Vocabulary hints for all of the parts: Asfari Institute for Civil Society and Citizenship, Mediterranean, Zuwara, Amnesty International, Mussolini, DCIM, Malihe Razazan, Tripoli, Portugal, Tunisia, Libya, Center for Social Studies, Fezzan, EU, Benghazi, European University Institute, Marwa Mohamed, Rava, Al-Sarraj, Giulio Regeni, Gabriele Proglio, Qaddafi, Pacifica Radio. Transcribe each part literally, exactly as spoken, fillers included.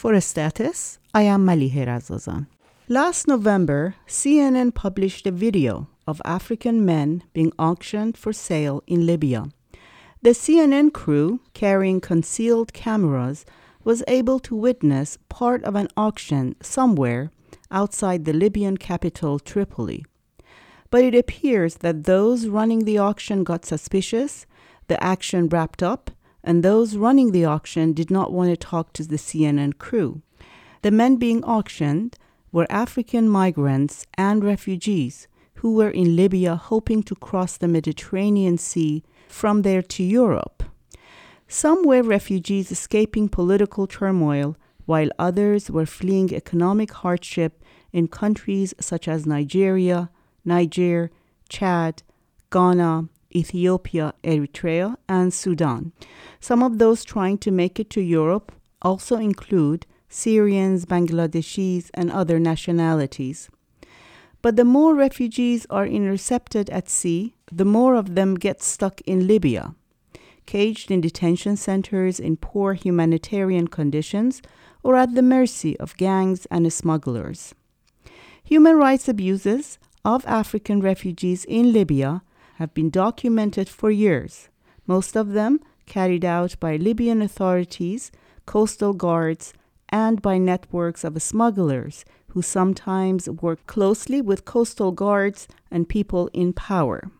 For Status, I am Malihe Razazan. Last November, C N N published a video of African men being auctioned for sale in Libya. The C N N crew, carrying concealed cameras, was able to witness part of an auction somewhere outside the Libyan capital, Tripoli. But it appears that those running the auction got suspicious, the action wrapped up, and those running the auction did not want to talk to the C N N crew. The men being auctioned were African migrants and refugees who were in Libya hoping to cross the Mediterranean Sea from there to Europe. Some were refugees escaping political turmoil, while others were fleeing economic hardship in countries such as Nigeria, Niger, Chad, Ghana, Ethiopia, Eritrea, and Sudan. Some of those trying to make it to Europe also include Syrians, Bangladeshis, and other nationalities. But the more refugees are intercepted at sea, the more of them get stuck in Libya, caged in detention centers in poor humanitarian conditions or at the mercy of gangs and smugglers. Human rights abuses of African refugees in Libya have been documented for years, most of them carried out by Libyan authorities, coastal guards, and by networks of smugglers who sometimes work closely with coastal guards and people in power.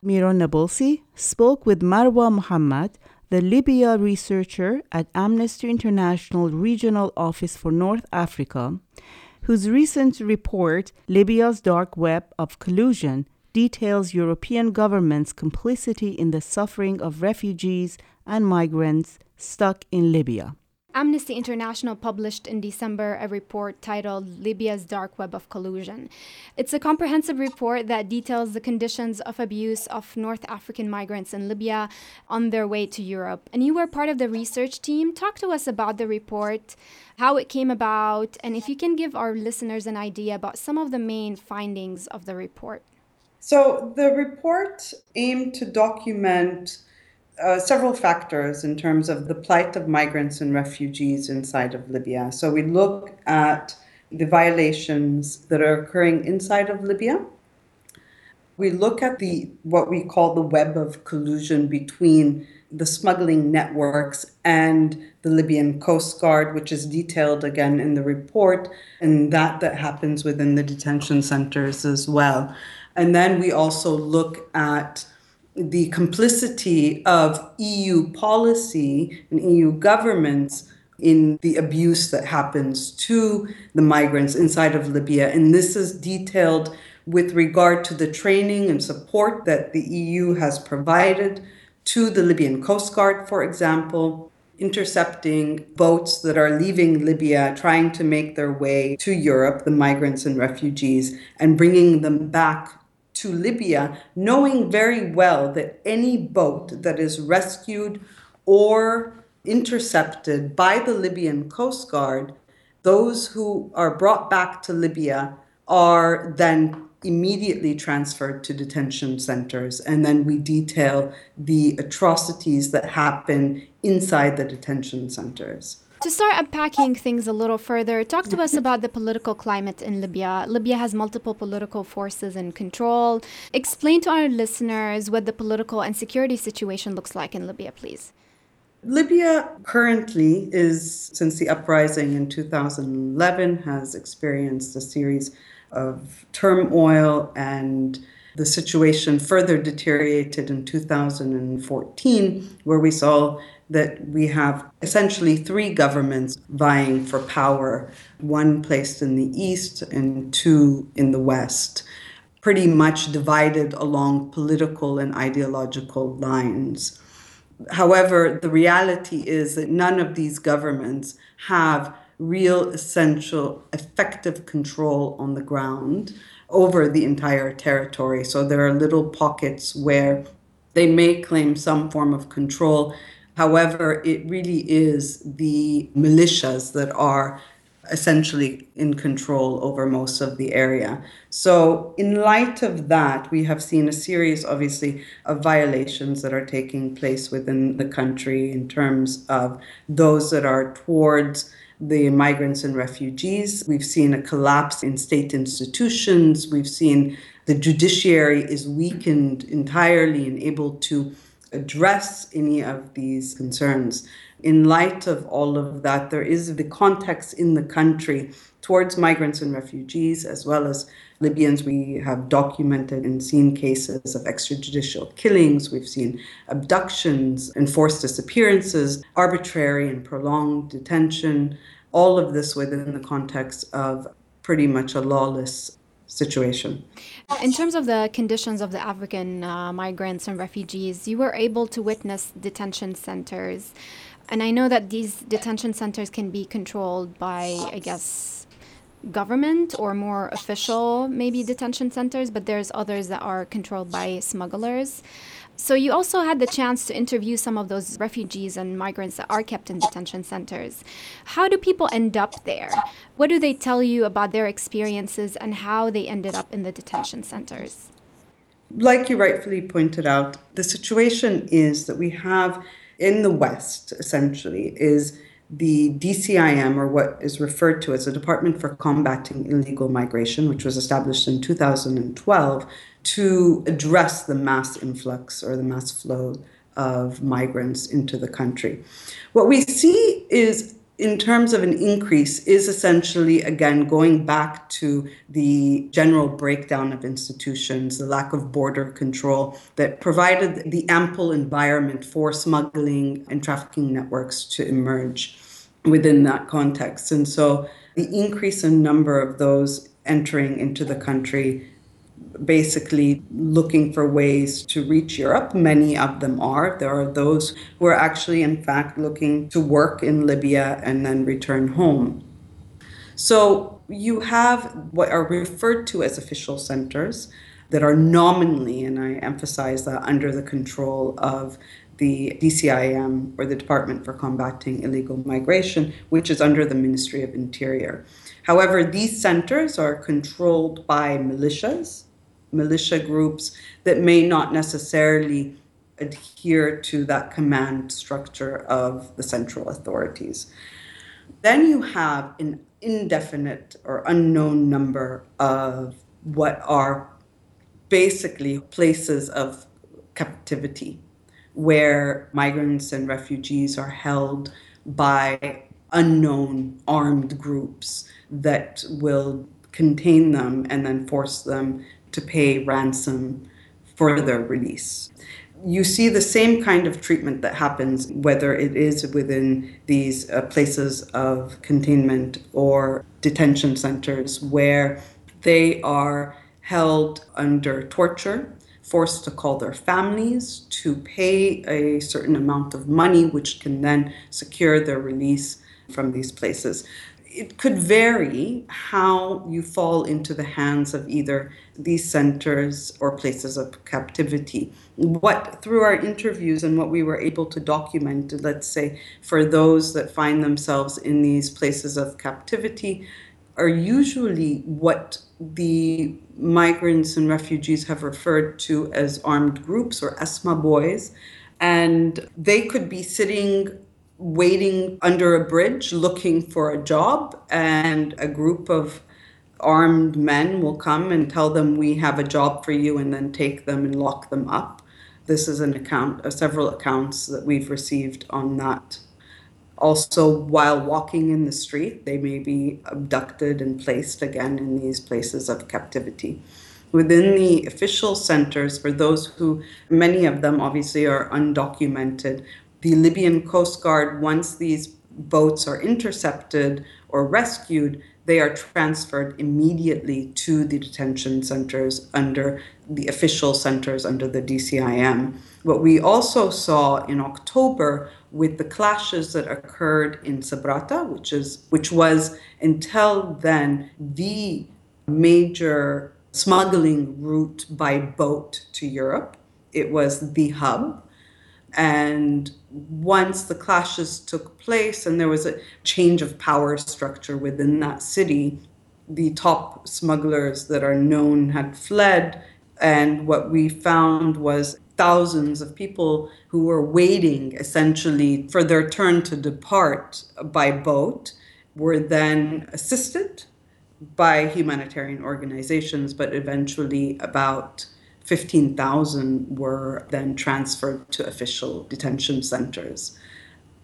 Mira Nabulsi spoke with Marwa Mohamed, the Libya researcher at Amnesty International Regional Office for North Africa, whose recent report, Libya's Dark Web of Collusion, details European governments' complicity in the suffering of refugees and migrants stuck in Libya. Amnesty International published in December a report titled Libya's Dark Web of Collusion. It's a comprehensive report that details the conditions of abuse of North African migrants in Libya on their way to Europe. And you were part of the research team. Talk to us about the report, how it came about, and if you can give our listeners an idea about some of the main findings of the report. So the report aimed to document Uh, several factors in terms of the plight of migrants and refugees inside of Libya. So we look at the violations that are occurring inside of Libya. We look at the what we call the web of collusion between the smuggling networks and the Libyan Coast Guard, which is detailed again in the report, and that that happens within the detention centers as well. And then we also look at the complicity of E U policy and E U governments in the abuse that happens to the migrants inside of Libya. And this is detailed with regard to the training and support that the E U has provided to the Libyan Coast Guard, for example, intercepting boats that are leaving Libya, trying to make their way to Europe, the migrants and refugees, and bringing them back to Libya, knowing very well that any boat that is rescued or intercepted by the Libyan Coast Guard, those who are brought back to Libya are then immediately transferred to detention centers. And then we detail the atrocities that happen inside the detention centers. To start unpacking things a little further, talk to us about the political climate in Libya. Libya has multiple political forces in control. Explain to our listeners what the political and security situation looks like in Libya, please. Libya currently is, since the uprising in two thousand eleven, has experienced a series of turmoil, and the situation further deteriorated in two thousand fourteen, where we saw that we have essentially three governments vying for power, one placed in the east and two in the west, pretty much divided along political and ideological lines. However, the reality is that none of these governments have real, essential, effective control on the ground over the entire territory. So there are little pockets where they may claim some form of control. However, it really is the militias that are essentially in control over most of the area. So in light of that, we have seen a series, obviously, of violations that are taking place within the country in terms of those that are towards the migrants and refugees. We've seen a collapse in state institutions. We've seen the judiciary is weakened entirely and able to address any of these concerns. In light of all of that, there is the context in the country towards migrants and refugees, as well as Libyans. We have documented and seen cases of extrajudicial killings. We've seen abductions, enforced disappearances, arbitrary and prolonged detention, all of this within the context of pretty much a lawless situation. In terms of the conditions of the African uh, migrants and refugees, you were able to witness detention centers. And I know that these detention centers can be controlled by, I guess, government or more official, maybe, detention centers, but there's others that are controlled by smugglers. So you also had the chance to interview some of those refugees and migrants that are kept in detention centers. How do people end up there? What do they tell you about their experiences and how they ended up in the detention centers? Like you rightfully pointed out, the situation is that we have in the West, essentially, is the D C I M, or what is referred to as the Department for Combating Illegal Migration, which was established in two thousand twelve to address the mass influx or the mass flow of migrants into the country. What we see is, in terms of an increase, is essentially, again, going back to the general breakdown of institutions, the lack of border control that provided the ample environment for smuggling and trafficking networks to emerge within that context. And so the increase in number of those entering into the country, basically looking for ways to reach Europe. Many of them are. There are those who are actually, in fact, looking to work in Libya and then return home. So you have what are referred to as official centers that are nominally, and I emphasize that, under the control of the D C I M, or the Department for Combating Illegal Migration, which is under the Ministry of Interior. However, these centers are controlled by militias, militia groups that may not necessarily adhere to that command structure of the central authorities. Then you have an indefinite or unknown number of what are basically places of captivity, where migrants and refugees are held by unknown armed groups that will contain them and then force them to pay ransom for their release. You see the same kind of treatment that happens, whether it is within these uh, places of containment or detention centers, where they are held under torture, forced to call their families, to pay a certain amount of money, which can then secure their release from these places. It could vary how you fall into the hands of either these centers or places of captivity. What, through our interviews and what we were able to document, let's say, for those that find themselves in these places of captivity, are usually what the migrants and refugees have referred to as armed groups, or Esma boys. And they could be sitting, waiting under a bridge, looking for a job, and a group of armed men will come and tell them, "We have a job for you," and then take them and lock them up. This is an account, uh, several accounts that we've received on that. Also, while walking in the street, they may be abducted and placed again in these places of captivity. Within the official centers, for those who, many of them obviously are undocumented, the Libyan Coast Guard, once these boats are intercepted or rescued, they are transferred immediately to the detention centers under the official centers under the D C I M. What we also saw in October with the clashes that occurred in Sabratha, which is which was until then the major smuggling route by boat to Europe. It was the hub. And once the clashes took place and there was a change of power structure within that city, the top smugglers that are known had fled. And what we found was thousands of people who were waiting essentially for their turn to depart by boat were then assisted by humanitarian organizations, but eventually about fifteen thousand were then transferred to official detention centers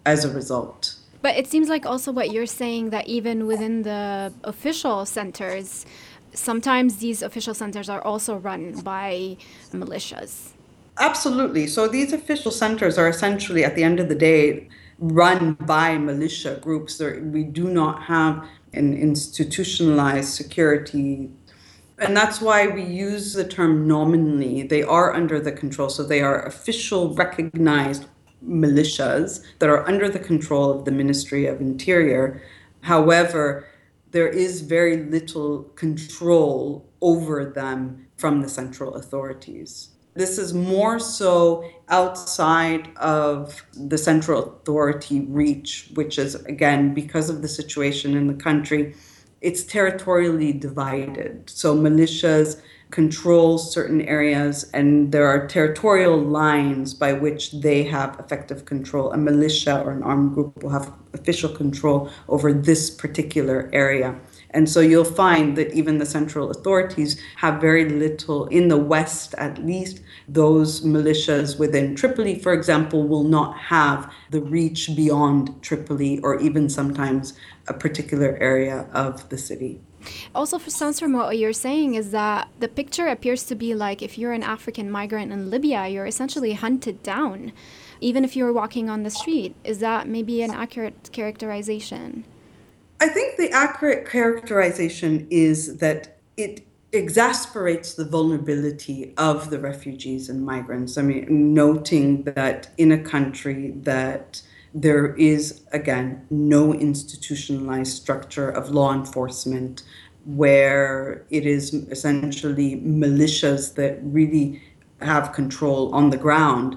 as a result. But it seems like also what you're saying, that even within the official centers, sometimes these official centers are also run by militias. Absolutely. So these official centers are essentially, at the end of the day, run by militia groups. We do not have an institutionalized security. And that's why we use the term nominally. They are under the control. So they are official recognized militias that are under the control of the Ministry of Interior. However, there is very little control over them from the central authorities. This is more so outside of the central authority reach, which is, again, because of the situation in the country, it's territorially divided. So militias control certain areas, and there are territorial lines by which they have effective control. A militia or an armed group will have official control over this particular area. And so you'll find that even the central authorities have very little, in the West at least, those militias within Tripoli, for example, will not have the reach beyond Tripoli or even sometimes a particular area of the city. Also, for sounds from what you're saying is that the picture appears to be like if you're an African migrant in Libya, you're essentially hunted down, even if you're walking on the street. Is that maybe an accurate characterization? I think the accurate characterization is that it exasperates the vulnerability of the refugees and migrants. I mean, noting that in a country that there is, again, no institutionalized structure of law enforcement, where it is essentially militias that really have control on the ground,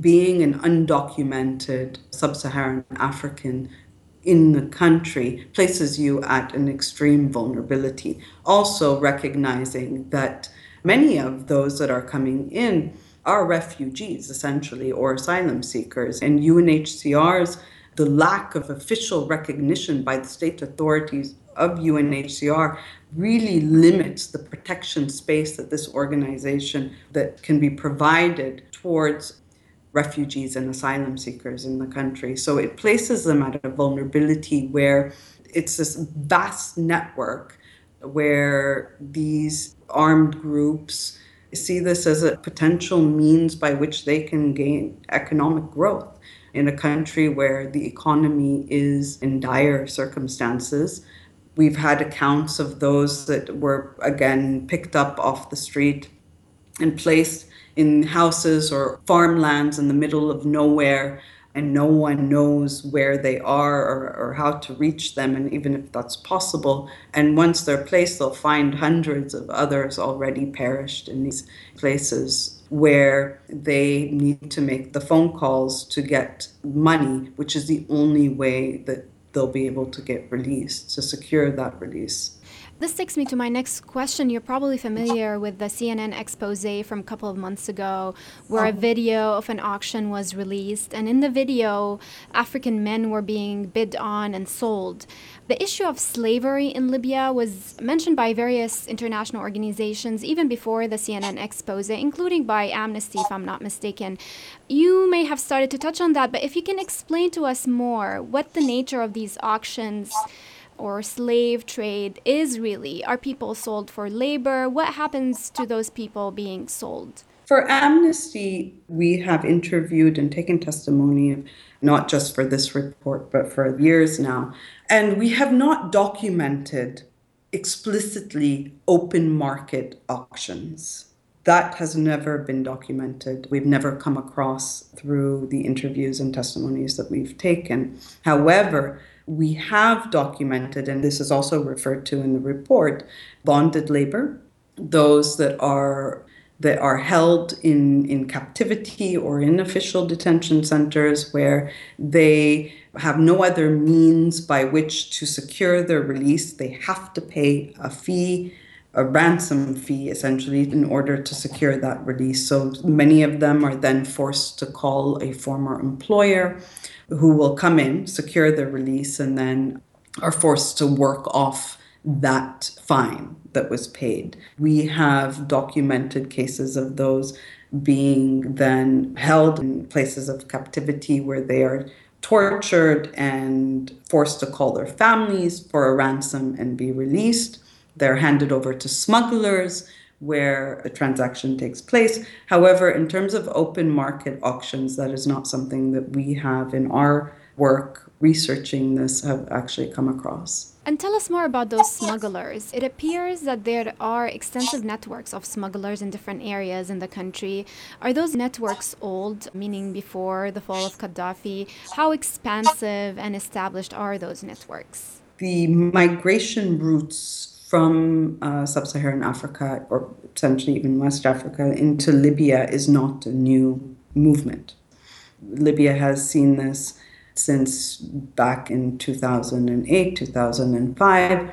being an undocumented sub-Saharan African in the country places you at an extreme vulnerability. Also recognizing that many of those that are coming in are refugees, essentially, or asylum seekers. And U N H C R's, the lack of official recognition by the state authorities of U N H C R really limits the protection space that this organization that can be provided towards refugees and asylum seekers in the country. So it places them at a vulnerability where it's this vast network where these armed groups see this as a potential means by which they can gain economic growth in a country where the economy is in dire circumstances. We've had accounts of those that were, again, picked up off the street and placed in houses or farmlands in the middle of nowhere, and no one knows where they are or, or how to reach them, and even if that's possible. And once they're placed, they'll find hundreds of others already perished in these places where they need to make the phone calls to get money, which is the only way that they'll be able to get released, to secure that release. This takes me to my next question. You're probably familiar with the C N N expose from a couple of months ago, where a video of an auction was released. And in the video, African men were being bid on and sold. The issue of slavery in Libya was mentioned by various international organizations, even before the C N N expose, including by Amnesty, if I'm not mistaken. You may have started to touch on that, but if you can explain to us more what the nature of these auctions or slave trade is really. Are people sold for labor? What happens to those people being sold? For Amnesty, we have interviewed and taken testimony, not just for this report, but for years now. And we have not documented explicitly open market auctions. That has never been documented. We've never come across through the interviews and testimonies that we've taken. However, we have documented, and this is also referred to in the report, bonded labor, those that are that are held in, in captivity or in official detention centers where they have no other means by which to secure their release. They have to pay a fee, a ransom fee, essentially, in order to secure that release. So many of them are then forced to call a former employer who will come in, secure their release, and then are forced to work off that fine that was paid. We have documented cases of those being then held in places of captivity where they are tortured and forced to call their families for a ransom and be released. They're handed over to smugglers where a transaction takes place. However, in terms of open market auctions, that is not something that we have in our work researching this have actually come across. And tell us more about those smugglers. It appears that there are extensive networks of smugglers in different areas in the country. Are those networks old, meaning before the fall of Qaddafi? How expansive and established are those networks? The migration routes from uh, sub-Saharan Africa, or potentially even West Africa, into Libya is not a new movement. Libya has seen this since back in two thousand eight, two thousand five,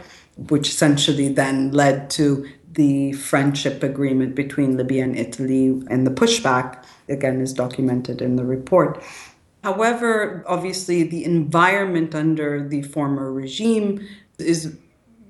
which essentially then led to the friendship agreement between Libya and Italy, and the pushback, again, is documented in the report. However, obviously, the environment under the former regime is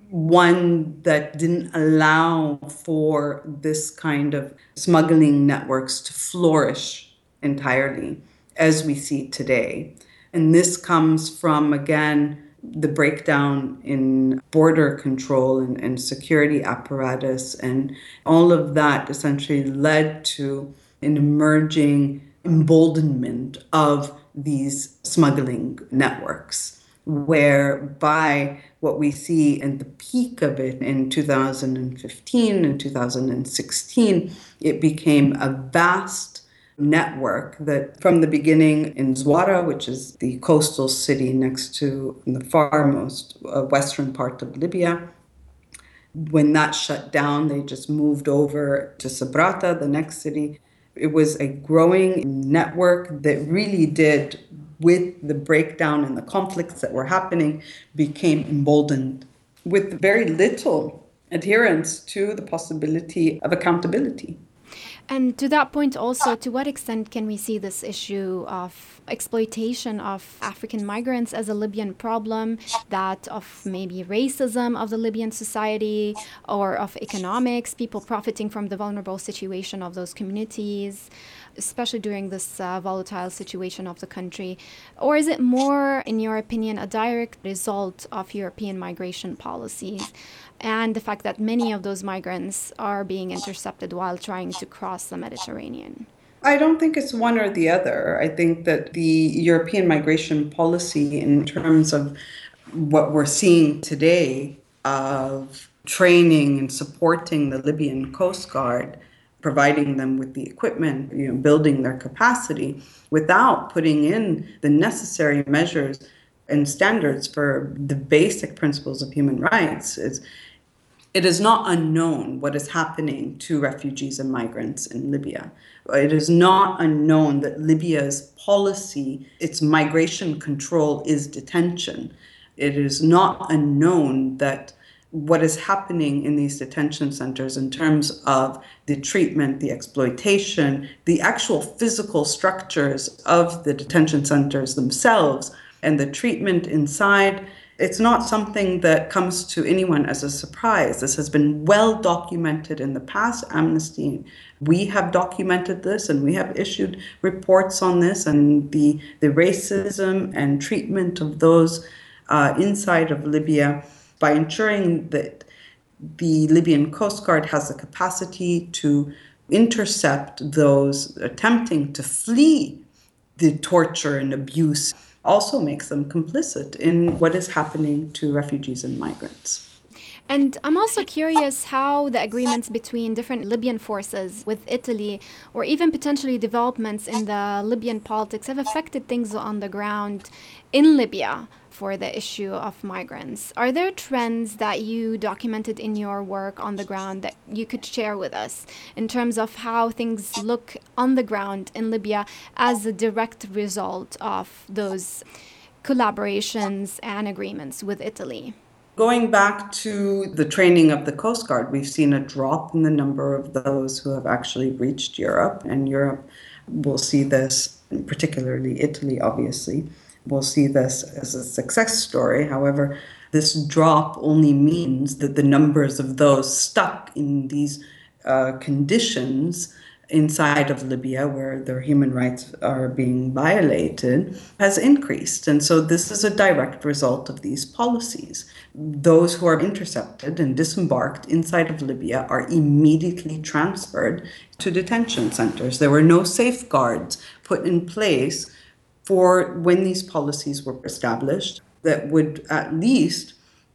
one that didn't allow for this kind of smuggling networks to flourish entirely, as we see today. And this comes from, again, the breakdown in border control and, and security apparatus. And all of that essentially led to an emerging emboldenment of these smuggling networks, whereby what we see in the peak of it in two thousand fifteen and two thousand sixteen, it became a vast network that from the beginning in Zuwara, which is the coastal city next to the farmost western part of Libya, when that shut down, they just moved over to Sabratha, the next city. It was a growing network that really did, with the breakdown and the conflicts that were happening, became emboldened with very little adherence to the possibility of accountability. And to that point also, to what extent can we see this issue of exploitation of African migrants as a Libyan problem, that of maybe racism of the Libyan society or of economics, people profiting from the vulnerable situation of those communities, especially during this uh, volatile situation of the country? Or is it more, in your opinion, a direct result of European migration policies and the fact that many of those migrants are being intercepted while trying to cross the Mediterranean? I don't think it's one or the other. I think that the European migration policy, in terms of what we're seeing today of training and supporting the Libyan Coast Guard, providing them with the equipment, you know, building their capacity, without putting in the necessary measures and standards for the basic principles of human rights, is it is not unknown what is happening to refugees and migrants in Libya. It is not unknown that Libya's policy, its migration control, is detention. It is not unknown that what is happening in these detention centers in terms of the treatment, the exploitation, the actual physical structures of the detention centers themselves, and the treatment inside, it's not something that comes to anyone as a surprise. This has been well documented in the past. Amnesty, we have documented this, and we have issued reports on this, and the, the racism and treatment of those uh, inside of Libya, by ensuring that the Libyan Coast Guard has the capacity to intercept those attempting to flee the torture and abuse, also makes them complicit in what is happening to refugees and migrants. And I'm also curious how the agreements between different Libyan forces with Italy, or even potentially developments in the Libyan politics, have affected things on the ground in Libya for the issue of migrants. Are there trends that you documented in your work on the ground that you could share with us in terms of how things look on the ground in Libya as a direct result of those collaborations and agreements with Italy? Going back to the training of the Coast Guard, we've seen a drop in the number of those who have actually reached Europe, and Europe will see this, particularly Italy, obviously, will see this as a success story. However, this drop only means that the numbers of those stuck in these uh, conditions inside of Libya, where their human rights are being violated, has increased. And so this is a direct result of these policies. Those who are intercepted and disembarked inside of Libya are immediately transferred to detention centers. There were no safeguards put in place for when these policies were established that would at least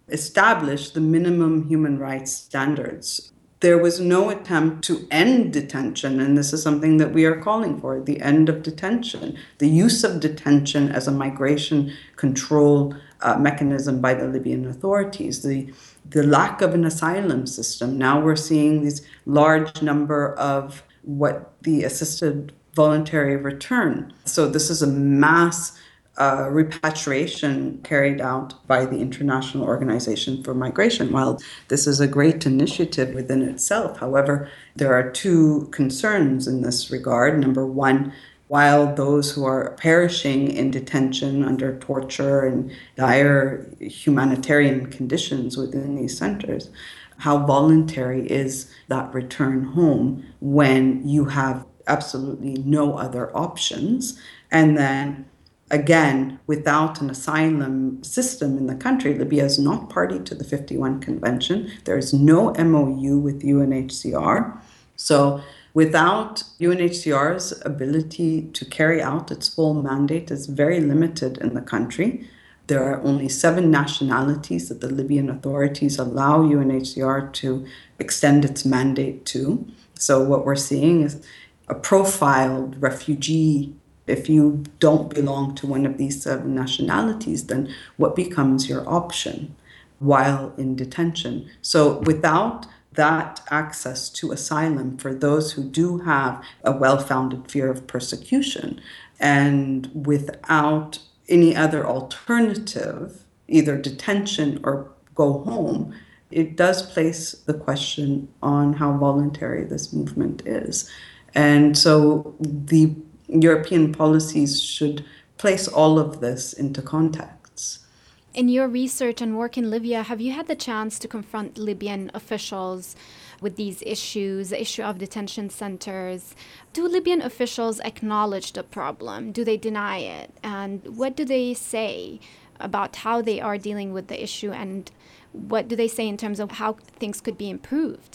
establish the minimum human rights standards. There was no attempt to end detention, and this is something that we are calling for, the end of detention, the use of detention as a migration control uh, mechanism by the Libyan authorities, the, the lack of an asylum system. Now we're seeing this large number of what the assisted voluntary return. So this is a mass Uh, repatriation carried out by the International Organization for Migration. While this is a great initiative within itself, however, there are two concerns in this regard. Number one, while those who are perishing in detention under torture and dire humanitarian conditions within these centers, how voluntary is that return home when you have absolutely no other options? And then again, without an asylum system in the country, Libya is not party to the fifty-one Convention. There is no M O U with U N H C R. So without U N H C R's ability to carry out its full mandate is very limited in the country. There are only seven nationalities that the Libyan authorities allow U N H C R to extend its mandate to. So what we're seeing is a profiled refugee. If you don't belong to one of these seven nationalities, then what becomes your option while in detention? So without that access to asylum for those who do have a well-founded fear of persecution, and without any other alternative, either detention or go home, it does place the question on how voluntary this movement is. And so the European policies should place all of this into contexts. In your research and work in Libya, have you had the chance to confront Libyan officials with these issues, the issue of detention centers? Do Libyan officials acknowledge the problem? Do they deny it? And what do they say about how they are dealing with the issue? And what do they say in terms of how things could be improved?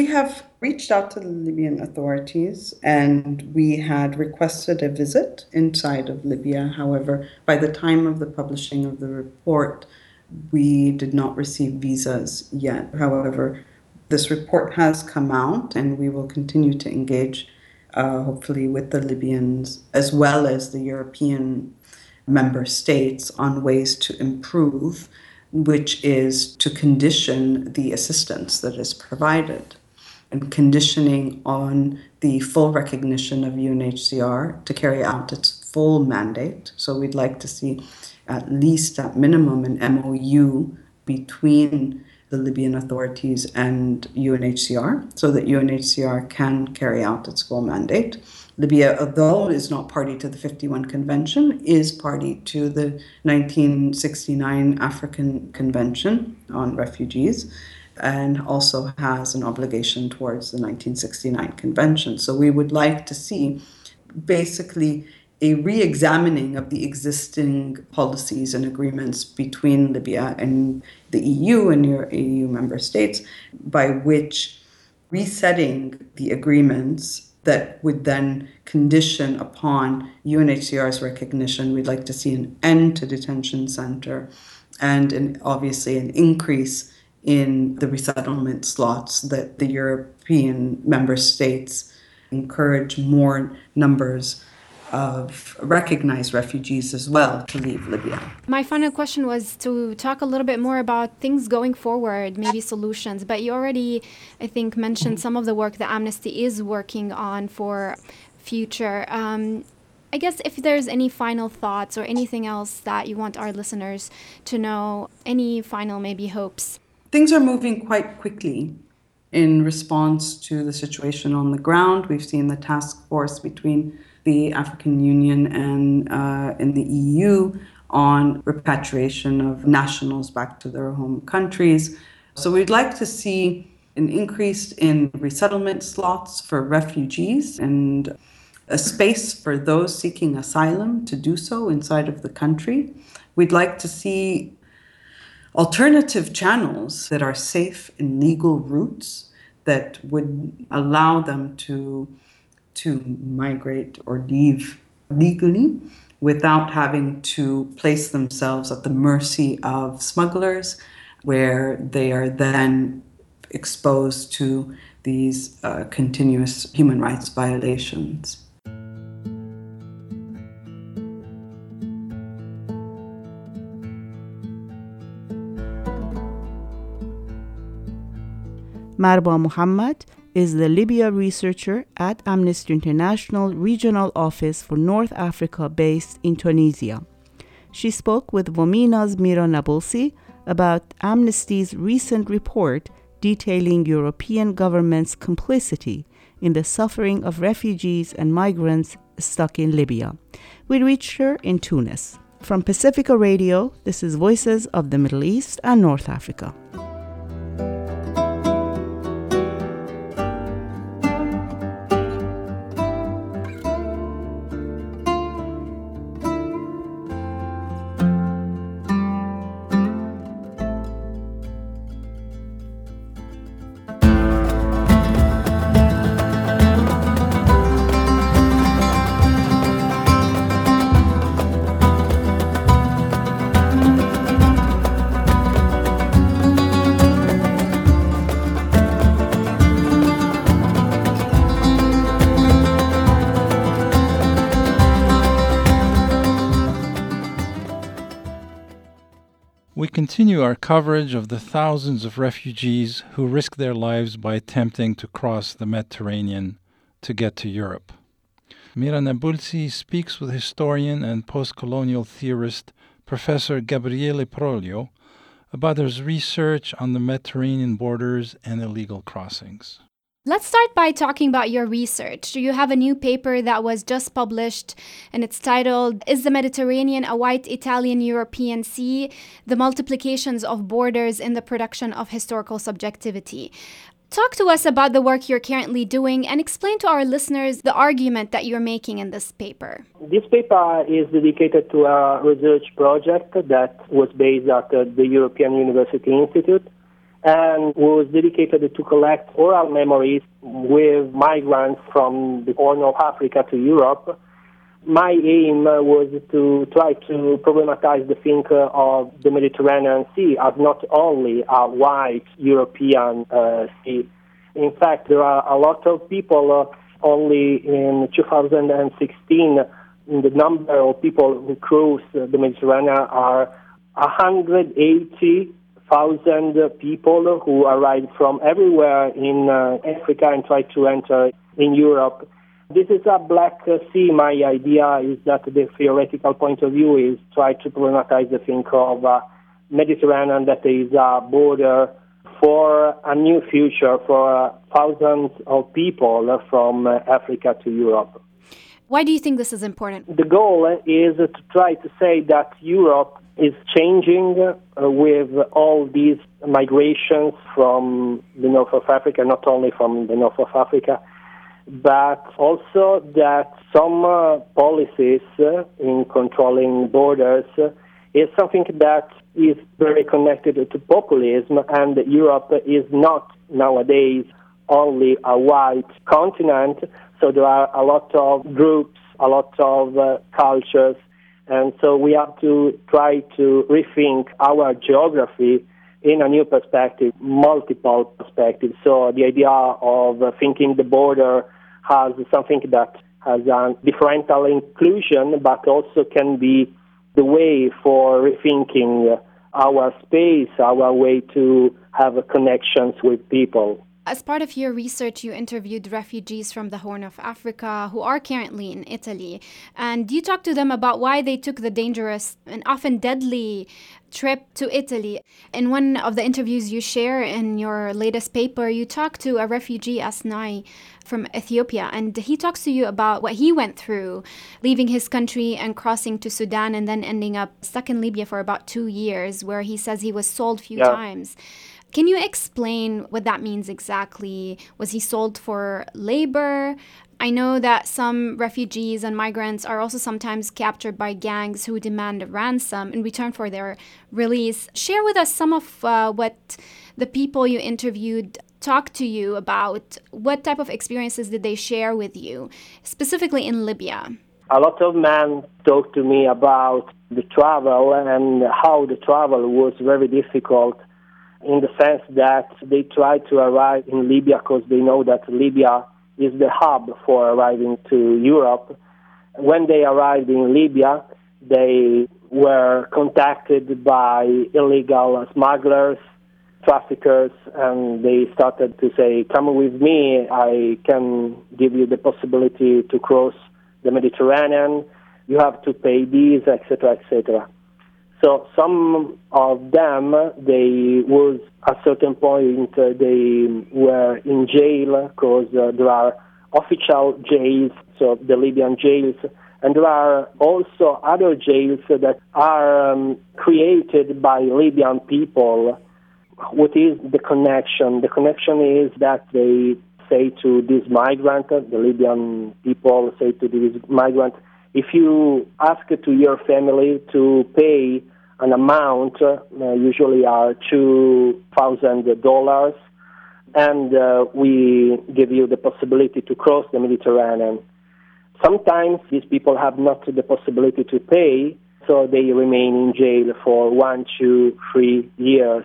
We have reached out to the Libyan authorities and we had requested a visit inside of Libya. However, by the time of the publishing of the report, we did not receive visas yet. However, this report has come out and we will continue to engage, uh, hopefully, with the Libyans as well as the European member states on ways to improve, which is to condition the assistance that is provided, and conditioning on the full recognition of U N H C R to carry out its full mandate. So we'd like to see at least at minimum an M O U between the Libyan authorities and U N H C R so that U N H C R can carry out its full mandate. Libya, although is not party to the fifty-one Convention, is party to the nineteen sixty-nine African Convention on Refugees, and also has an obligation towards the nineteen sixty-nine Convention. So we would like to see basically a re-examining of the existing policies and agreements between Libya and the E U and your E U member states, by which resetting the agreements that would then condition upon U N H C R's recognition. We'd like to see an end to detention center and an, obviously an increase in the resettlement slots, that the European member states encourage more numbers of recognized refugees as well to leave Libya. My final question was to talk a little bit more about things going forward, maybe solutions, but you already, I think, mentioned some of the work that Amnesty is working on for future. Um, I guess if there's any final thoughts or anything else that you want our listeners to know, any final maybe hopes? Things are moving quite quickly in response to the situation on the ground. We've seen the task force between the African Union and uh, in the E U on repatriation of nationals back to their home countries. So we'd like to see an increase in resettlement slots for refugees and a space for those seeking asylum to do so inside of the country. We'd like to see alternative channels that are safe and legal routes that would allow them to, to migrate or leave legally without having to place themselves at the mercy of smugglers, where they are then exposed to these uh, continuous human rights violations. Marwa Mohamed is the Libya researcher at Amnesty International Regional Office for North Africa based in Tunisia. She spoke with Vomina's Mira Nabulsi about Amnesty's recent report detailing European governments' complicity in the suffering of refugees and migrants stuck in Libya. We reached her in Tunis. From Pacifica Radio, this is Voices of the Middle East and North Africa. Continue our coverage of the thousands of refugees who risk their lives by attempting to cross the Mediterranean to get to Europe. Mira Nabulsi speaks with historian and post-colonial theorist Professor Gabriele Proglio about his research on the Mediterranean borders and illegal crossings. Let's start by talking about your research. You have a new paper that was just published, and it's titled, Is the Mediterranean a White Italian-European Sea? The Multiplications of Borders in the Production of Historical Subjectivity. Talk to us about the work you're currently doing and explain to our listeners the argument that you're making in this paper. This paper is dedicated to a research project that was based at the European University Institute, and was dedicated to collect oral memories with migrants from the Horn of Africa to Europe. My aim was to try to problematize the thinking of the Mediterranean Sea as not only a white European uh, sea. In fact, there are a lot of people, uh, only in two thousand sixteen, the number of people who cross the Mediterranean are one hundred eighty thousand people who arrived from everywhere in uh, Africa and tried to enter in Europe. This is a black sea. My idea is that the theoretical point of view is try to problematize the think of uh, Mediterranean that is a border for a new future for uh, thousands of people from uh, Africa to Europe. Why do you think this is important? The goal is to try to say that Europe is changing uh, with all these migrations from the north of Africa, not only from the north of Africa, but also that some uh, policies uh, in controlling borders uh, is something that is very connected to populism, and Europe is not nowadays only a white continent, so there are a lot of groups, a lot of uh, cultures, and so we have to try to rethink our geography in a new perspective, multiple perspectives. So the idea of thinking the border has something that has a differential inclusion, but also can be the way for rethinking our space, our way to have connections with people. As part of your research, you interviewed refugees from the Horn of Africa who are currently in Italy. And you talked to them about why they took the dangerous and often deadly trip to Italy. In one of the interviews you share in your latest paper, you talked to a refugee, Asnai, from Ethiopia. And he talks to you about what he went through, leaving his country and crossing to Sudan and then ending up stuck in Libya for about two years, where he says he was sold a few yeah. times. Can you explain what that means exactly? Was he sold for labor? I know that some refugees and migrants are also sometimes captured by gangs who demand a ransom in return for their release. Share with us some of uh, what the people you interviewed talked to you about. What type of experiences did they share with you, specifically in Libya? A lot of men talked to me about the travel and how the travel was very difficult, in the sense that they try to arrive in Libya because they know that Libya is the hub for arriving to Europe. When they arrived in Libya, they were contacted by illegal smugglers, traffickers, and they started to say, come with me, I can give you the possibility to cross the Mediterranean, you have to pay these, et cetera, et cetera. So some of them, they was at a certain point, uh, they were in jail because uh, there are official jails, so the Libyan jails, and there are also other jails that are um, created by Libyan people. What is the connection? The connection is that they say to this migrant, the Libyan people say to this migrant, if you ask to your family to pay an amount, uh, usually are two thousand dollars, and uh, we give you the possibility to cross the Mediterranean. Sometimes these people have not the possibility to pay, so they remain in jail for one, two, three years.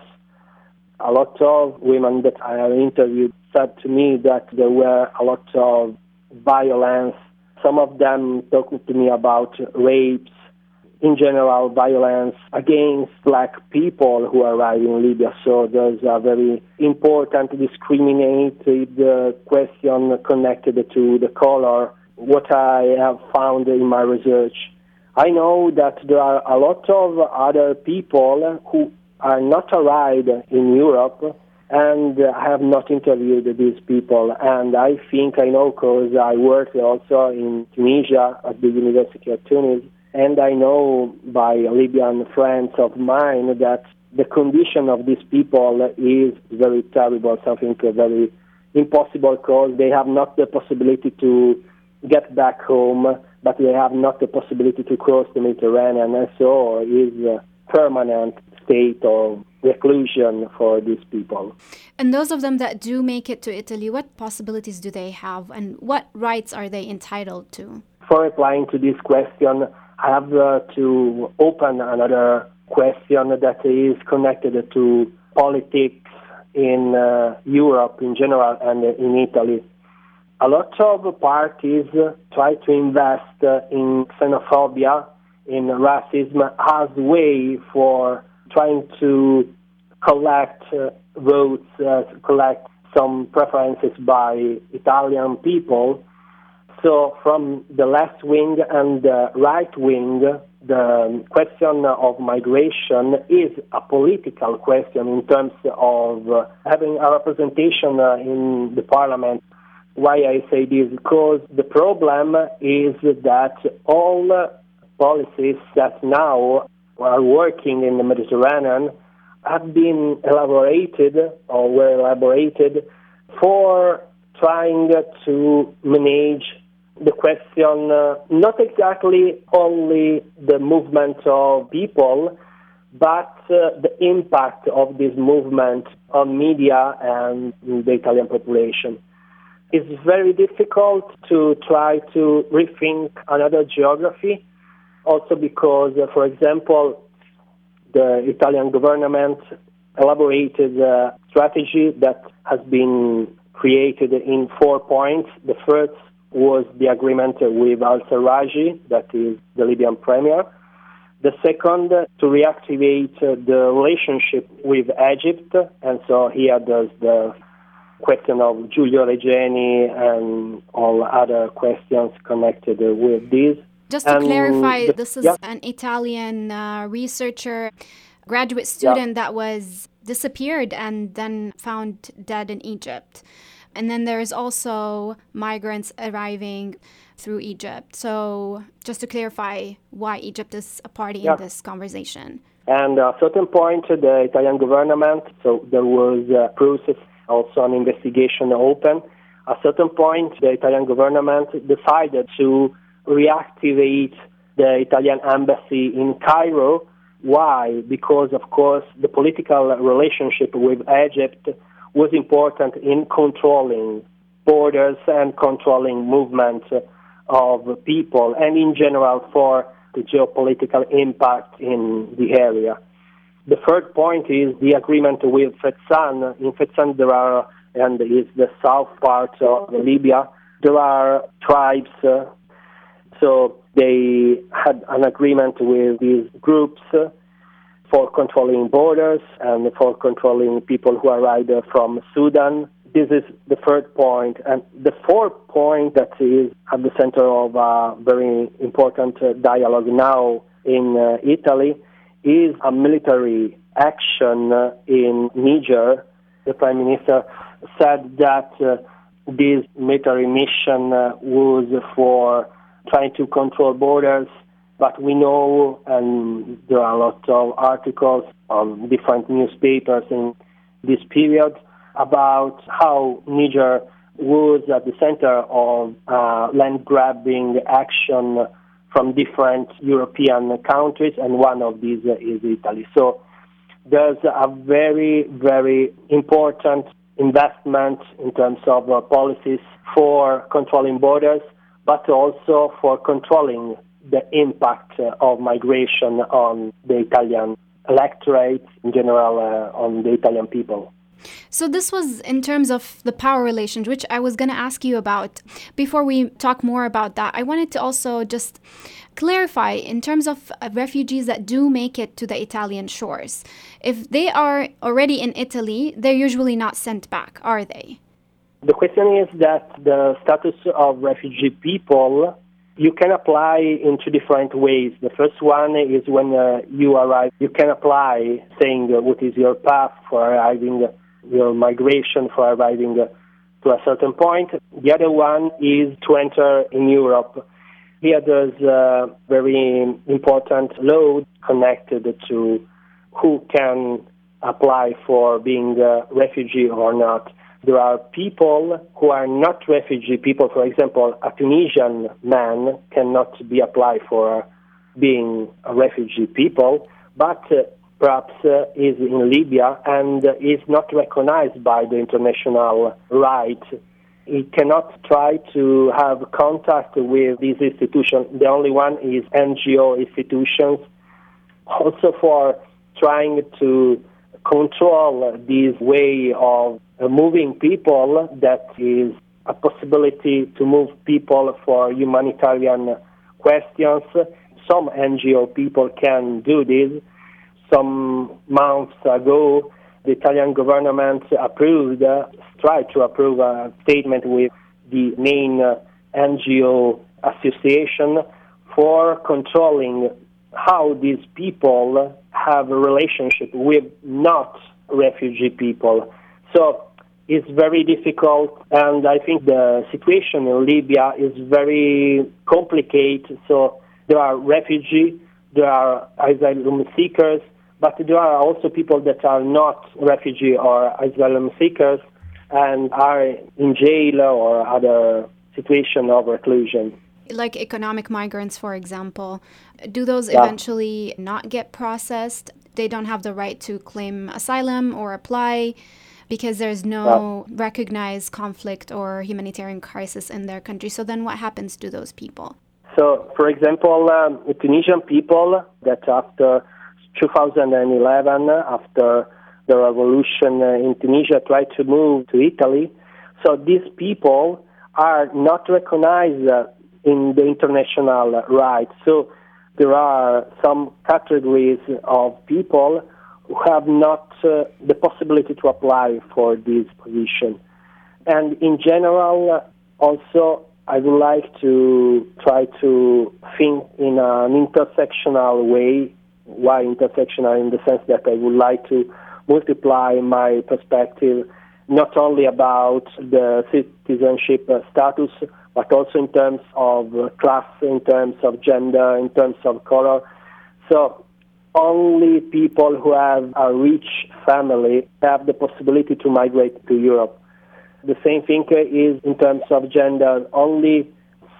A lot of women that I interviewed said to me that there were a lot of violence. Some of them talking to me about rapes, in general violence against black people who arrive in Libya. So there's a very important discriminated uh, question connected to the color, what I have found in my research. I know that there are a lot of other people who are not arrived in Europe, and I have not interviewed these people. And I think I know because I worked also in Tunisia at the University of Tunis, and I know by Libyan friends of mine that the condition of these people is very terrible, something very impossible, because they have not the possibility to get back home, but they have not the possibility to cross the Mediterranean, and so is a permanent state of reclusion for these people. And those of them that do make it to Italy, what possibilities do they have and what rights are they entitled to? For replying to this question, I have uh, to open another question that is connected to politics in uh, Europe in general and in Italy. A lot of parties try to invest in xenophobia, in racism, as a way for trying to collect uh, votes, uh, collect some preferences by Italian people. So from the left wing and the right wing, the question of migration is a political question in terms of uh, having a representation uh, in the parliament. Why I say this? Because the problem is that all policies that now are working in the Mediterranean have been elaborated or were elaborated for trying to manage the question, uh, not exactly only the movement of people, but uh, the impact of this movement on media and the Italian population. It's very difficult to try to rethink another geography. Also because, uh, for example, the Italian government elaborated a strategy that has been created in four points. The first was the agreement with Al-Sarraj, that is the Libyan premier. The second, to reactivate the relationship with Egypt, and so here there's the question of Giulio Regeni and all other questions connected with this. Just to um, clarify, the, this is yeah. an Italian uh, researcher, graduate student yeah. that was disappeared and then found dead in Egypt. And then there's also migrants arriving through Egypt. So just to clarify why Egypt is a party yeah. in this conversation. And at a certain point, the Italian government, so there was a process, also an investigation open. At a certain point, the Italian government decided to reactivate the Italian embassy in Cairo. Why? Because, of course, the political relationship with Egypt was important in controlling borders and controlling movement of people, and in general for the geopolitical impact in the area. The third point is the agreement with Fezzan. In Fezzan there are, and it's the south part of Libya, there are tribes, uh, so they had an agreement with these groups uh, for controlling borders and for controlling people who are either from Sudan. This is the third point. And the fourth point that is at the center of a very important dialogue now in uh, Italy is a military action in Niger. The Prime Minister said that uh, this military mission uh, was for trying to control borders, but we know, and there are a lot of articles on different newspapers in this period, about how Niger was at the center of uh, land-grabbing action from different European countries, and one of these is Italy. So there's a very, very important investment in terms of uh, policies for controlling borders, but also for controlling the impact of migration on the Italian electorate, in general, uh, on the Italian people. So this was in terms of the power relations, which I was going to ask you about. Before we talk more about that, I wanted to also just clarify in terms of refugees that do make it to the Italian shores. If they are already in Italy, they're usually not sent back, are they? The question is that the status of refugee people, you can apply in two different ways. The first one is when uh, you arrive, you can apply saying uh, what is your path for arriving, uh, your migration for arriving uh, to a certain point. The other one is to enter in Europe. Here there's a very important law connected to who can apply for being a refugee or not. There are people who are not refugee people. For example, a Tunisian man cannot be applied for being a refugee people, but uh, perhaps uh, is in Libya and uh, is not recognized by the international right. He cannot try to have contact with these institutions. The only one is N G O institutions. Also for trying to control this way of moving people, that is a possibility to move people for humanitarian questions. Some N G O people can do this. Some months ago, the Italian government approved, uh, tried to approve a statement with the main uh, N G O association for controlling how these people have a relationship with not refugee people. So it's very difficult, and I think the situation in Libya is very complicated. So there are refugees, there are asylum seekers, but there are also people that are not refugee or asylum seekers and are in jail or other situation of reclusion. Like economic migrants, for example, do those yeah. eventually not get processed? They don't have the right to claim asylum or apply because there's no yeah. recognized conflict or humanitarian crisis in their country. So then what happens to those people? So, for example, um, Tunisian people that after two thousand eleven, after the revolution in Tunisia, tried to move to Italy. So these people are not recognized uh, in the international right. So there are some categories of people who have not uh, the possibility to apply for this position. And in general, also, I would like to try to think in an intersectional way. Why intersectional? In the sense that I would like to multiply my perspective not only about the citizenship status, but also in terms of class, in terms of gender, in terms of color. So only people who have a rich family have the possibility to migrate to Europe. The same thing is in terms of gender. Only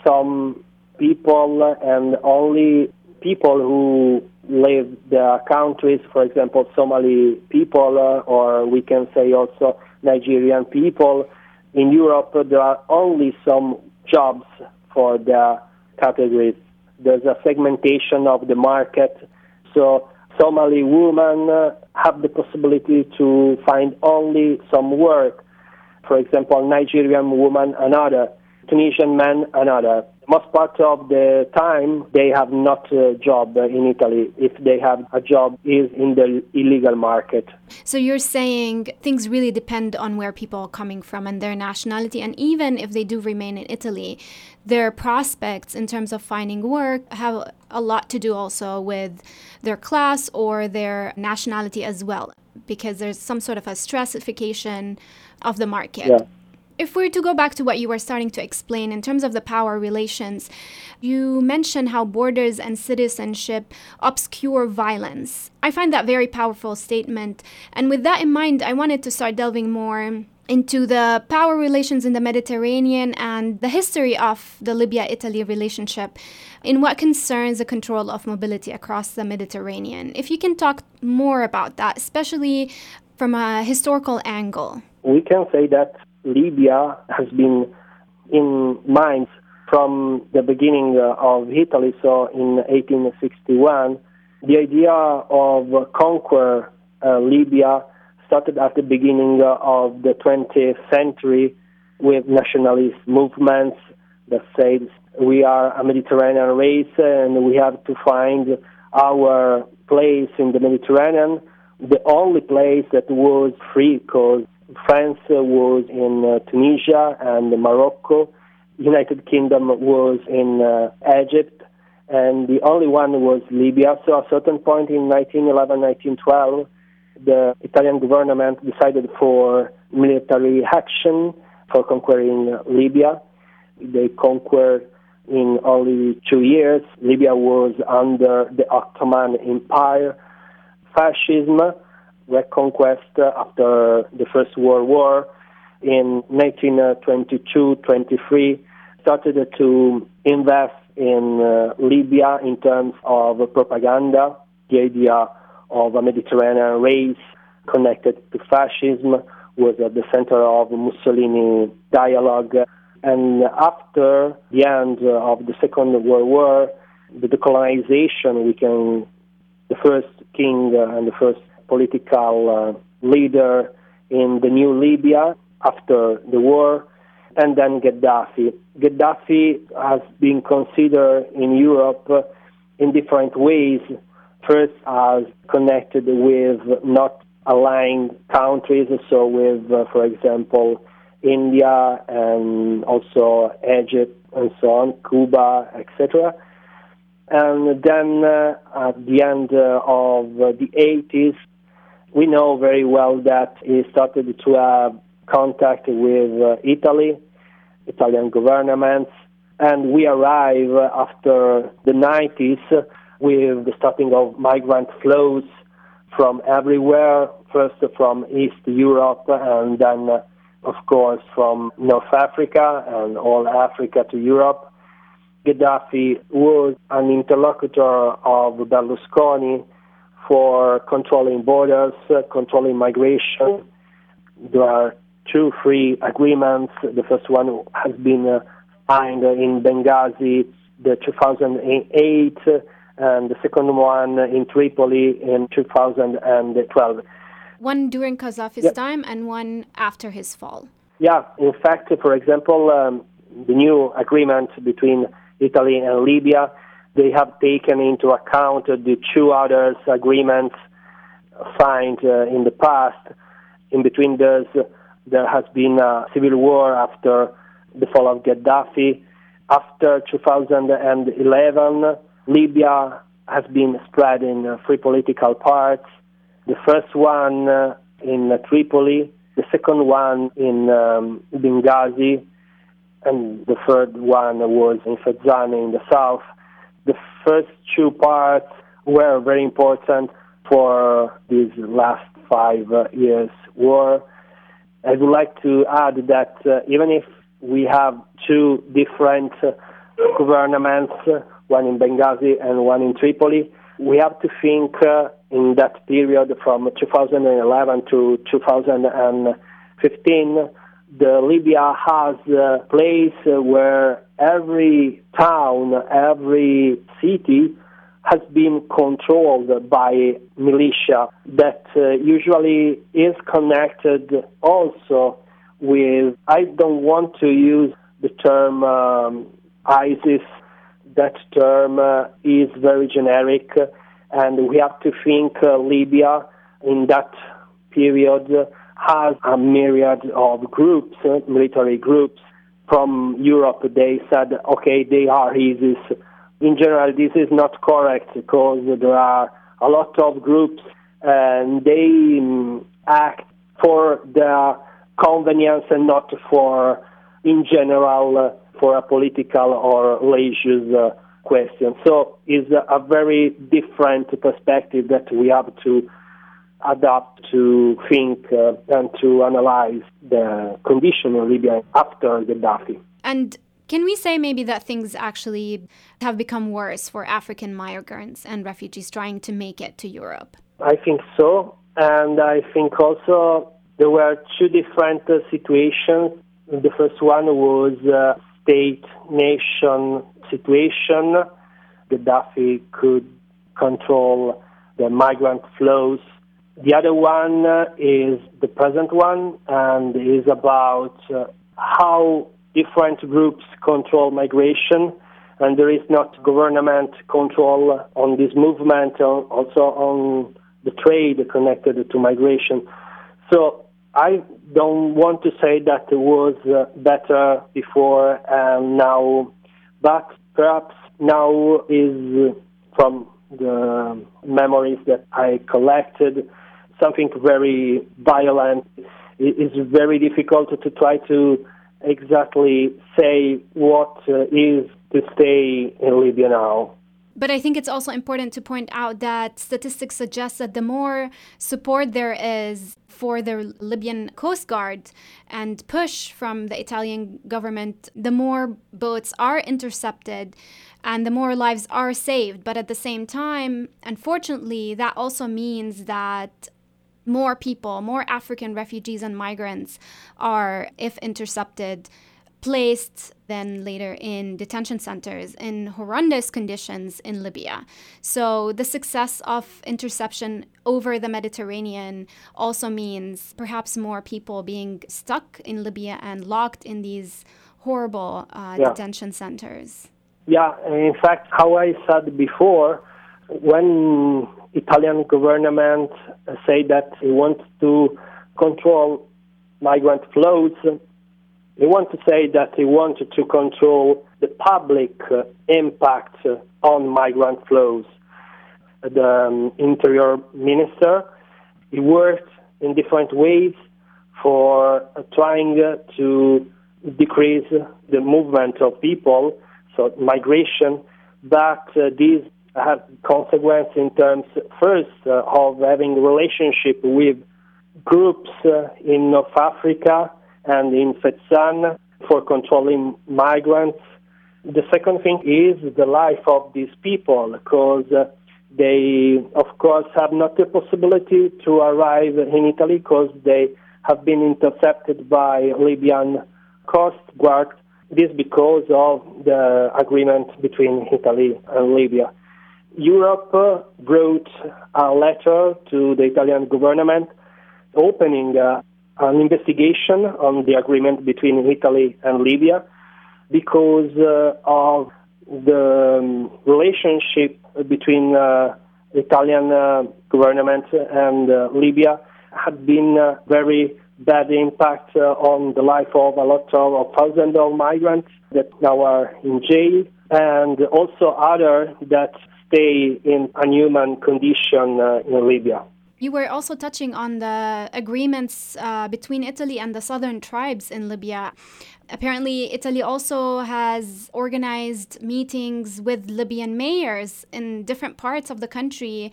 some people and only people who leave their countries, for example, Somali people, or we can say also Nigerian people. In Europe, there are only some jobs for their categories. There's a segmentation of the market. So Somali women have the possibility to find only some work. For example, Nigerian woman, another. Tunisian man, another. Most part of the time, they have not a job in Italy. If they have a job, is in the illegal market. So you're saying things really depend on where people are coming from and their nationality. And even if they do remain in Italy, their prospects in terms of finding work have a lot to do also with their class or their nationality as well, because there's some sort of a stratification of the market. Yeah. If we're to go back to what you were starting to explain in terms of the power relations, you mentioned how borders and citizenship obscure violence. I find that very powerful statement. And with that in mind, I wanted to start delving more into the power relations in the Mediterranean and the history of the Libya-Italy relationship in what concerns the control of mobility across the Mediterranean. If you can talk more about that, especially from a historical angle. We can say that Libya has been in mind from the beginning of Italy, so in eighteen sixty-one. The idea of conquer uh, Libya started at the beginning of the twentieth century with nationalist movements that said we are a Mediterranean race and we have to find our place in the Mediterranean, the only place that was free because France was in uh, Tunisia and Morocco. United Kingdom was in uh, Egypt, and the only one was Libya. So at a certain point in nineteen eleven, nineteen twelve, the Italian government decided for military action for conquering uh, Libya. They conquered in only two years. Libya was under the Ottoman Empire. Fascism, reconquest after the First World War in nineteen twenty-two twenty-three started to invest in uh, Libya in terms of propaganda, the idea of a Mediterranean race connected to fascism was at the center of Mussolini dialogue. And after the end of the Second World War, the decolonization, we can, the first king and the first political uh, leader in the new Libya after the war, and then Gaddafi. Gaddafi has been considered in Europe in different ways. First, as connected with not aligned countries, so with, uh, for example, India and also Egypt and so on, Cuba, et cetera. And then uh, at the end uh, of the eighties, we know very well that he started to have contact with uh, Italy, Italian governments, and we arrive after the nineties with the starting of migrant flows from everywhere, first from East Europe and then, uh, of course, from North Africa and all Africa to Europe. Gaddafi was an interlocutor of Berlusconi for controlling borders, uh, controlling migration. There are two free agreements. The first one has been uh, signed in Benghazi in two thousand eight, uh, and the second one in Tripoli in two thousand twelve. One during Qaddafi's yeah. time and one after his fall. Yeah, in fact, for example, um, the new agreement between Italy and Libya, they have taken into account the two other agreements signed uh, in the past. In between, there's There has been a civil war after the fall of Gaddafi. After two thousand eleven, Libya has been spread in three political parts. The first one in Tripoli, the second one in um, Benghazi, and the third one was in Fezzan in the south. The first two parts were very important for this last five years' war. I would like to add that uh, even if we have two different uh, governments, one in Benghazi and one in Tripoli, we have to think uh, in that period from two thousand eleven to two thousand fifteen, the Libya has a place where every town, every city has been controlled by militia that uh, usually is connected also with, I don't want to use the term um, ISIS. That term uh, is very generic, and we have to think uh, Libya in that period has a myriad of groups, uh, military groups. From Europe, they said, okay, they are ISIS. In general, this is not correct because there are a lot of groups and they um, act for their convenience and not for, in general, uh, for a political or religious uh, question. So it's a very different perspective that we have to adapt to think uh, and to analyze the condition in Libya after Gaddafi. And can we say maybe that things actually have become worse for African migrants and refugees trying to make it to Europe? I think so. And I think also there were two different uh, situations. The first one was uh, state-nation situation. Gaddafi could control the migrant flows. The other one is the present one, and is about uh, how different groups control migration, and there is not government control on this movement, also on the trade connected to migration. So I don't want to say that it was uh, better before and now, but perhaps now is, from the memories that I collected, something very violent. It is very difficult to try to exactly say what uh, is to stay in Libya now. But I think it's also important to point out that statistics suggest that the more support there is for the Libyan Coast Guard and push from the Italian government, the more boats are intercepted and the more lives are saved. But at the same time, unfortunately, that also means that more people, more African refugees and migrants are, if intercepted, placed then later in detention centers in horrendous conditions in Libya. So the success of interception over the Mediterranean also means perhaps more people being stuck in Libya and locked in these horrible uh, yeah. detention centers. Yeah, in fact, how I said before, when Italian government say that it wants to control migrant flows, they want to say that they want to control the public impact on migrant flows. The um, interior minister, he worked in different ways for trying to decrease the movement of people, so migration, but uh, these have consequence in terms, first, uh, of having relationship with groups uh, in North Africa and in Fezzan for controlling migrants. The second thing is the life of these people, because uh, they, of course, have not the possibility to arrive in Italy because they have been intercepted by Libyan Coast Guard. This because of the agreement between Italy and Libya. Europe wrote a letter to the Italian government opening uh, an investigation on the agreement between Italy and Libya because uh, of the um, relationship between uh, Italian uh, government and uh, Libya had been uh, very bad impact uh, on the life of a lot of, of thousands of migrants that now are in jail, and also others that stay in inhuman condition uh, in Libya. You were also touching on the agreements uh, between Italy and the southern tribes in Libya. Apparently, Italy also has organized meetings with Libyan mayors in different parts of the country.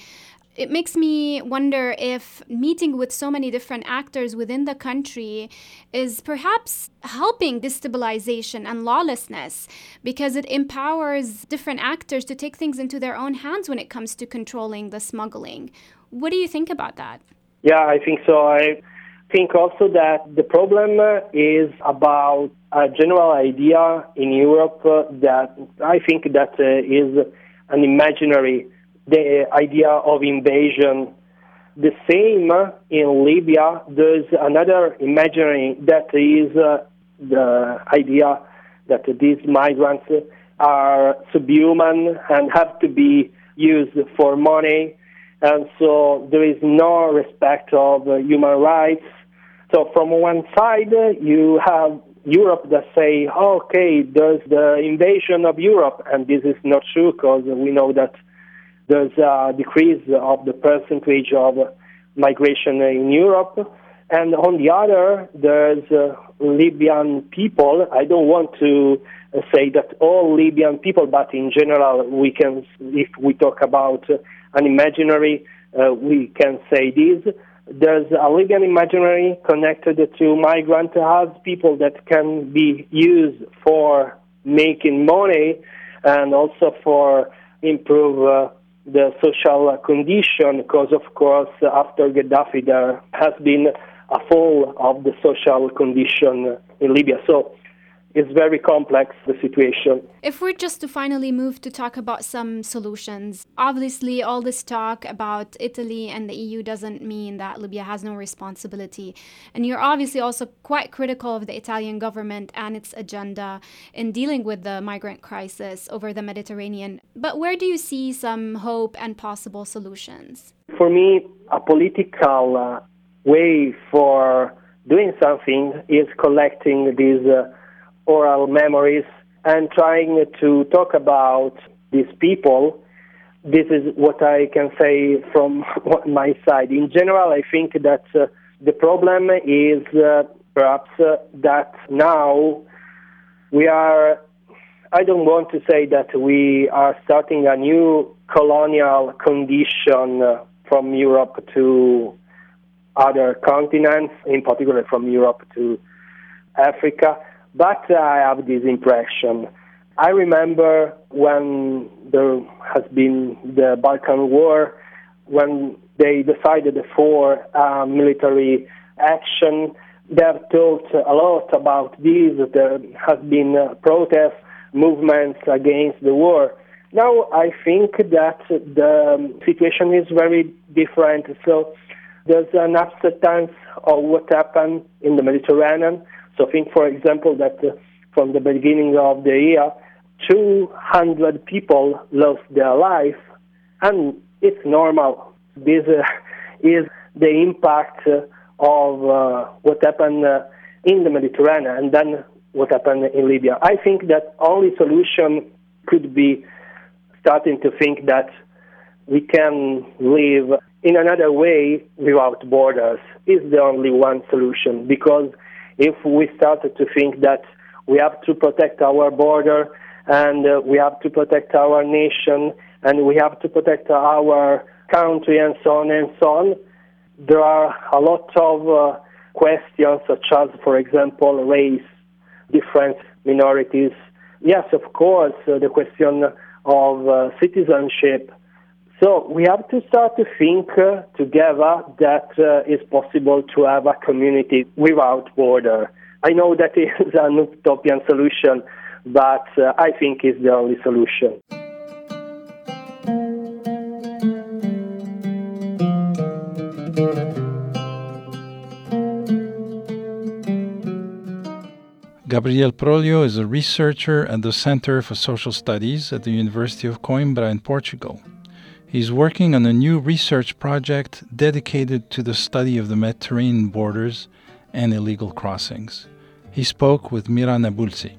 It makes me wonder if meeting with so many different actors within the country is perhaps helping destabilization and lawlessness, because it empowers different actors to take things into their own hands when it comes to controlling the smuggling. What do you think about that? Yeah, I think so. I think also that the problem is about a general idea in Europe that I think that is an imaginary the idea of invasion. The same in Libya, there's another imaginary that is uh, the idea that these migrants are subhuman and have to be used for money. And so there is no respect of uh, human rights. So from one side, you have Europe that say, oh, okay, there's the invasion of Europe. And this is not true, because we know that there's a decrease of the percentage of migration in Europe. And on the other, there's uh, Libyan people. I don't want to say that all Libyan people, but in general, we can, if we talk about an imaginary, uh, we can say this. There's a Libyan imaginary connected to migrant as people that can be used for making money and also for improve uh, the social condition, because, of course, after Gaddafi, there has been a fall of the social condition in Libya. So it's very complex, the situation. If we're just to finally move to talk about some solutions, obviously all this talk about Italy and the E U doesn't mean that Libya has no responsibility. And you're obviously also quite critical of the Italian government and its agenda in dealing with the migrant crisis over the Mediterranean. But where do you see some hope and possible solutions? For me, a political uh, way for doing something is collecting these uh, oral memories and trying to talk about these people. This is what I can say from my side. In general, I think that uh, the problem is uh, perhaps uh, that now we are, I don't want to say that we are starting a new colonial condition uh, from Europe to other continents, in particular from Europe to Africa. But I have this impression. I remember when there has been the Balkan War, when they decided for uh, military action, they have talked a lot about this. There has been uh, protest movements against the war. Now I think that the situation is very different. So there's an acceptance of what happened in the Mediterranean. So think, for example, that uh, from the beginning of the year, two hundred people lost their life, and it's normal. This uh, is the impact uh, of uh, what happened uh, in the Mediterranean and then what happened in Libya. I think that only solution could be starting to think that we can live in another way without borders. Is the only one solution, because if we started to think that we have to protect our border and uh, we have to protect our nation and we have to protect our country and so on and so on, there are a lot of uh, questions such as, for example, race, different minorities. Yes, of course, uh, the question of uh, citizenship. So we have to start to think uh, together that uh, it's possible to have a community without border. I know that is an utopian solution, but uh, I think it's the only solution. Gabriele Proglio is a researcher at the Center for Social Studies at the University of Coimbra in Portugal. He's working on a new research project dedicated to the study of the Mediterranean borders and illegal crossings. He spoke with Mira Nabulsi.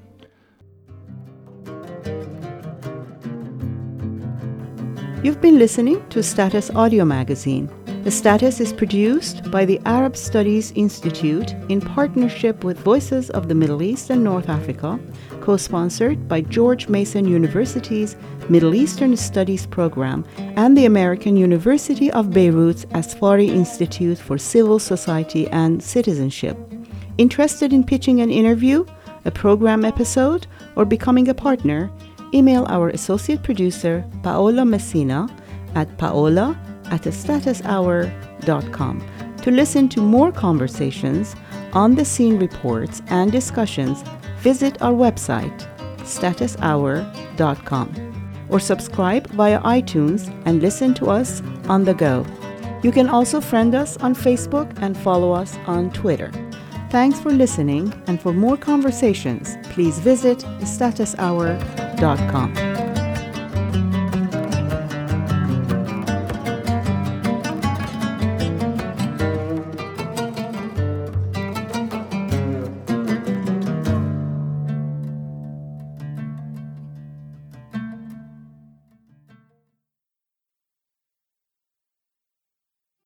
You've been listening to Status Audio Magazine. The Status is produced by the Arab Studies Institute in partnership with Voices of the Middle East and North Africa, co-sponsored by George Mason University's Middle Eastern Studies Program and the American University of Beirut's Asfari Institute for Civil Society and Citizenship. Interested in pitching an interview, a program episode, or becoming a partner? Email our associate producer, Paola Messina, at paola at statushour.com to listen to more conversations, on-the-scene reports, and discussions. Visit our website, status hour dot com, or subscribe via iTunes and listen to us on the go. You can also friend us on Facebook and follow us on Twitter. Thanks for listening, and for more conversations, please visit status hour dot com.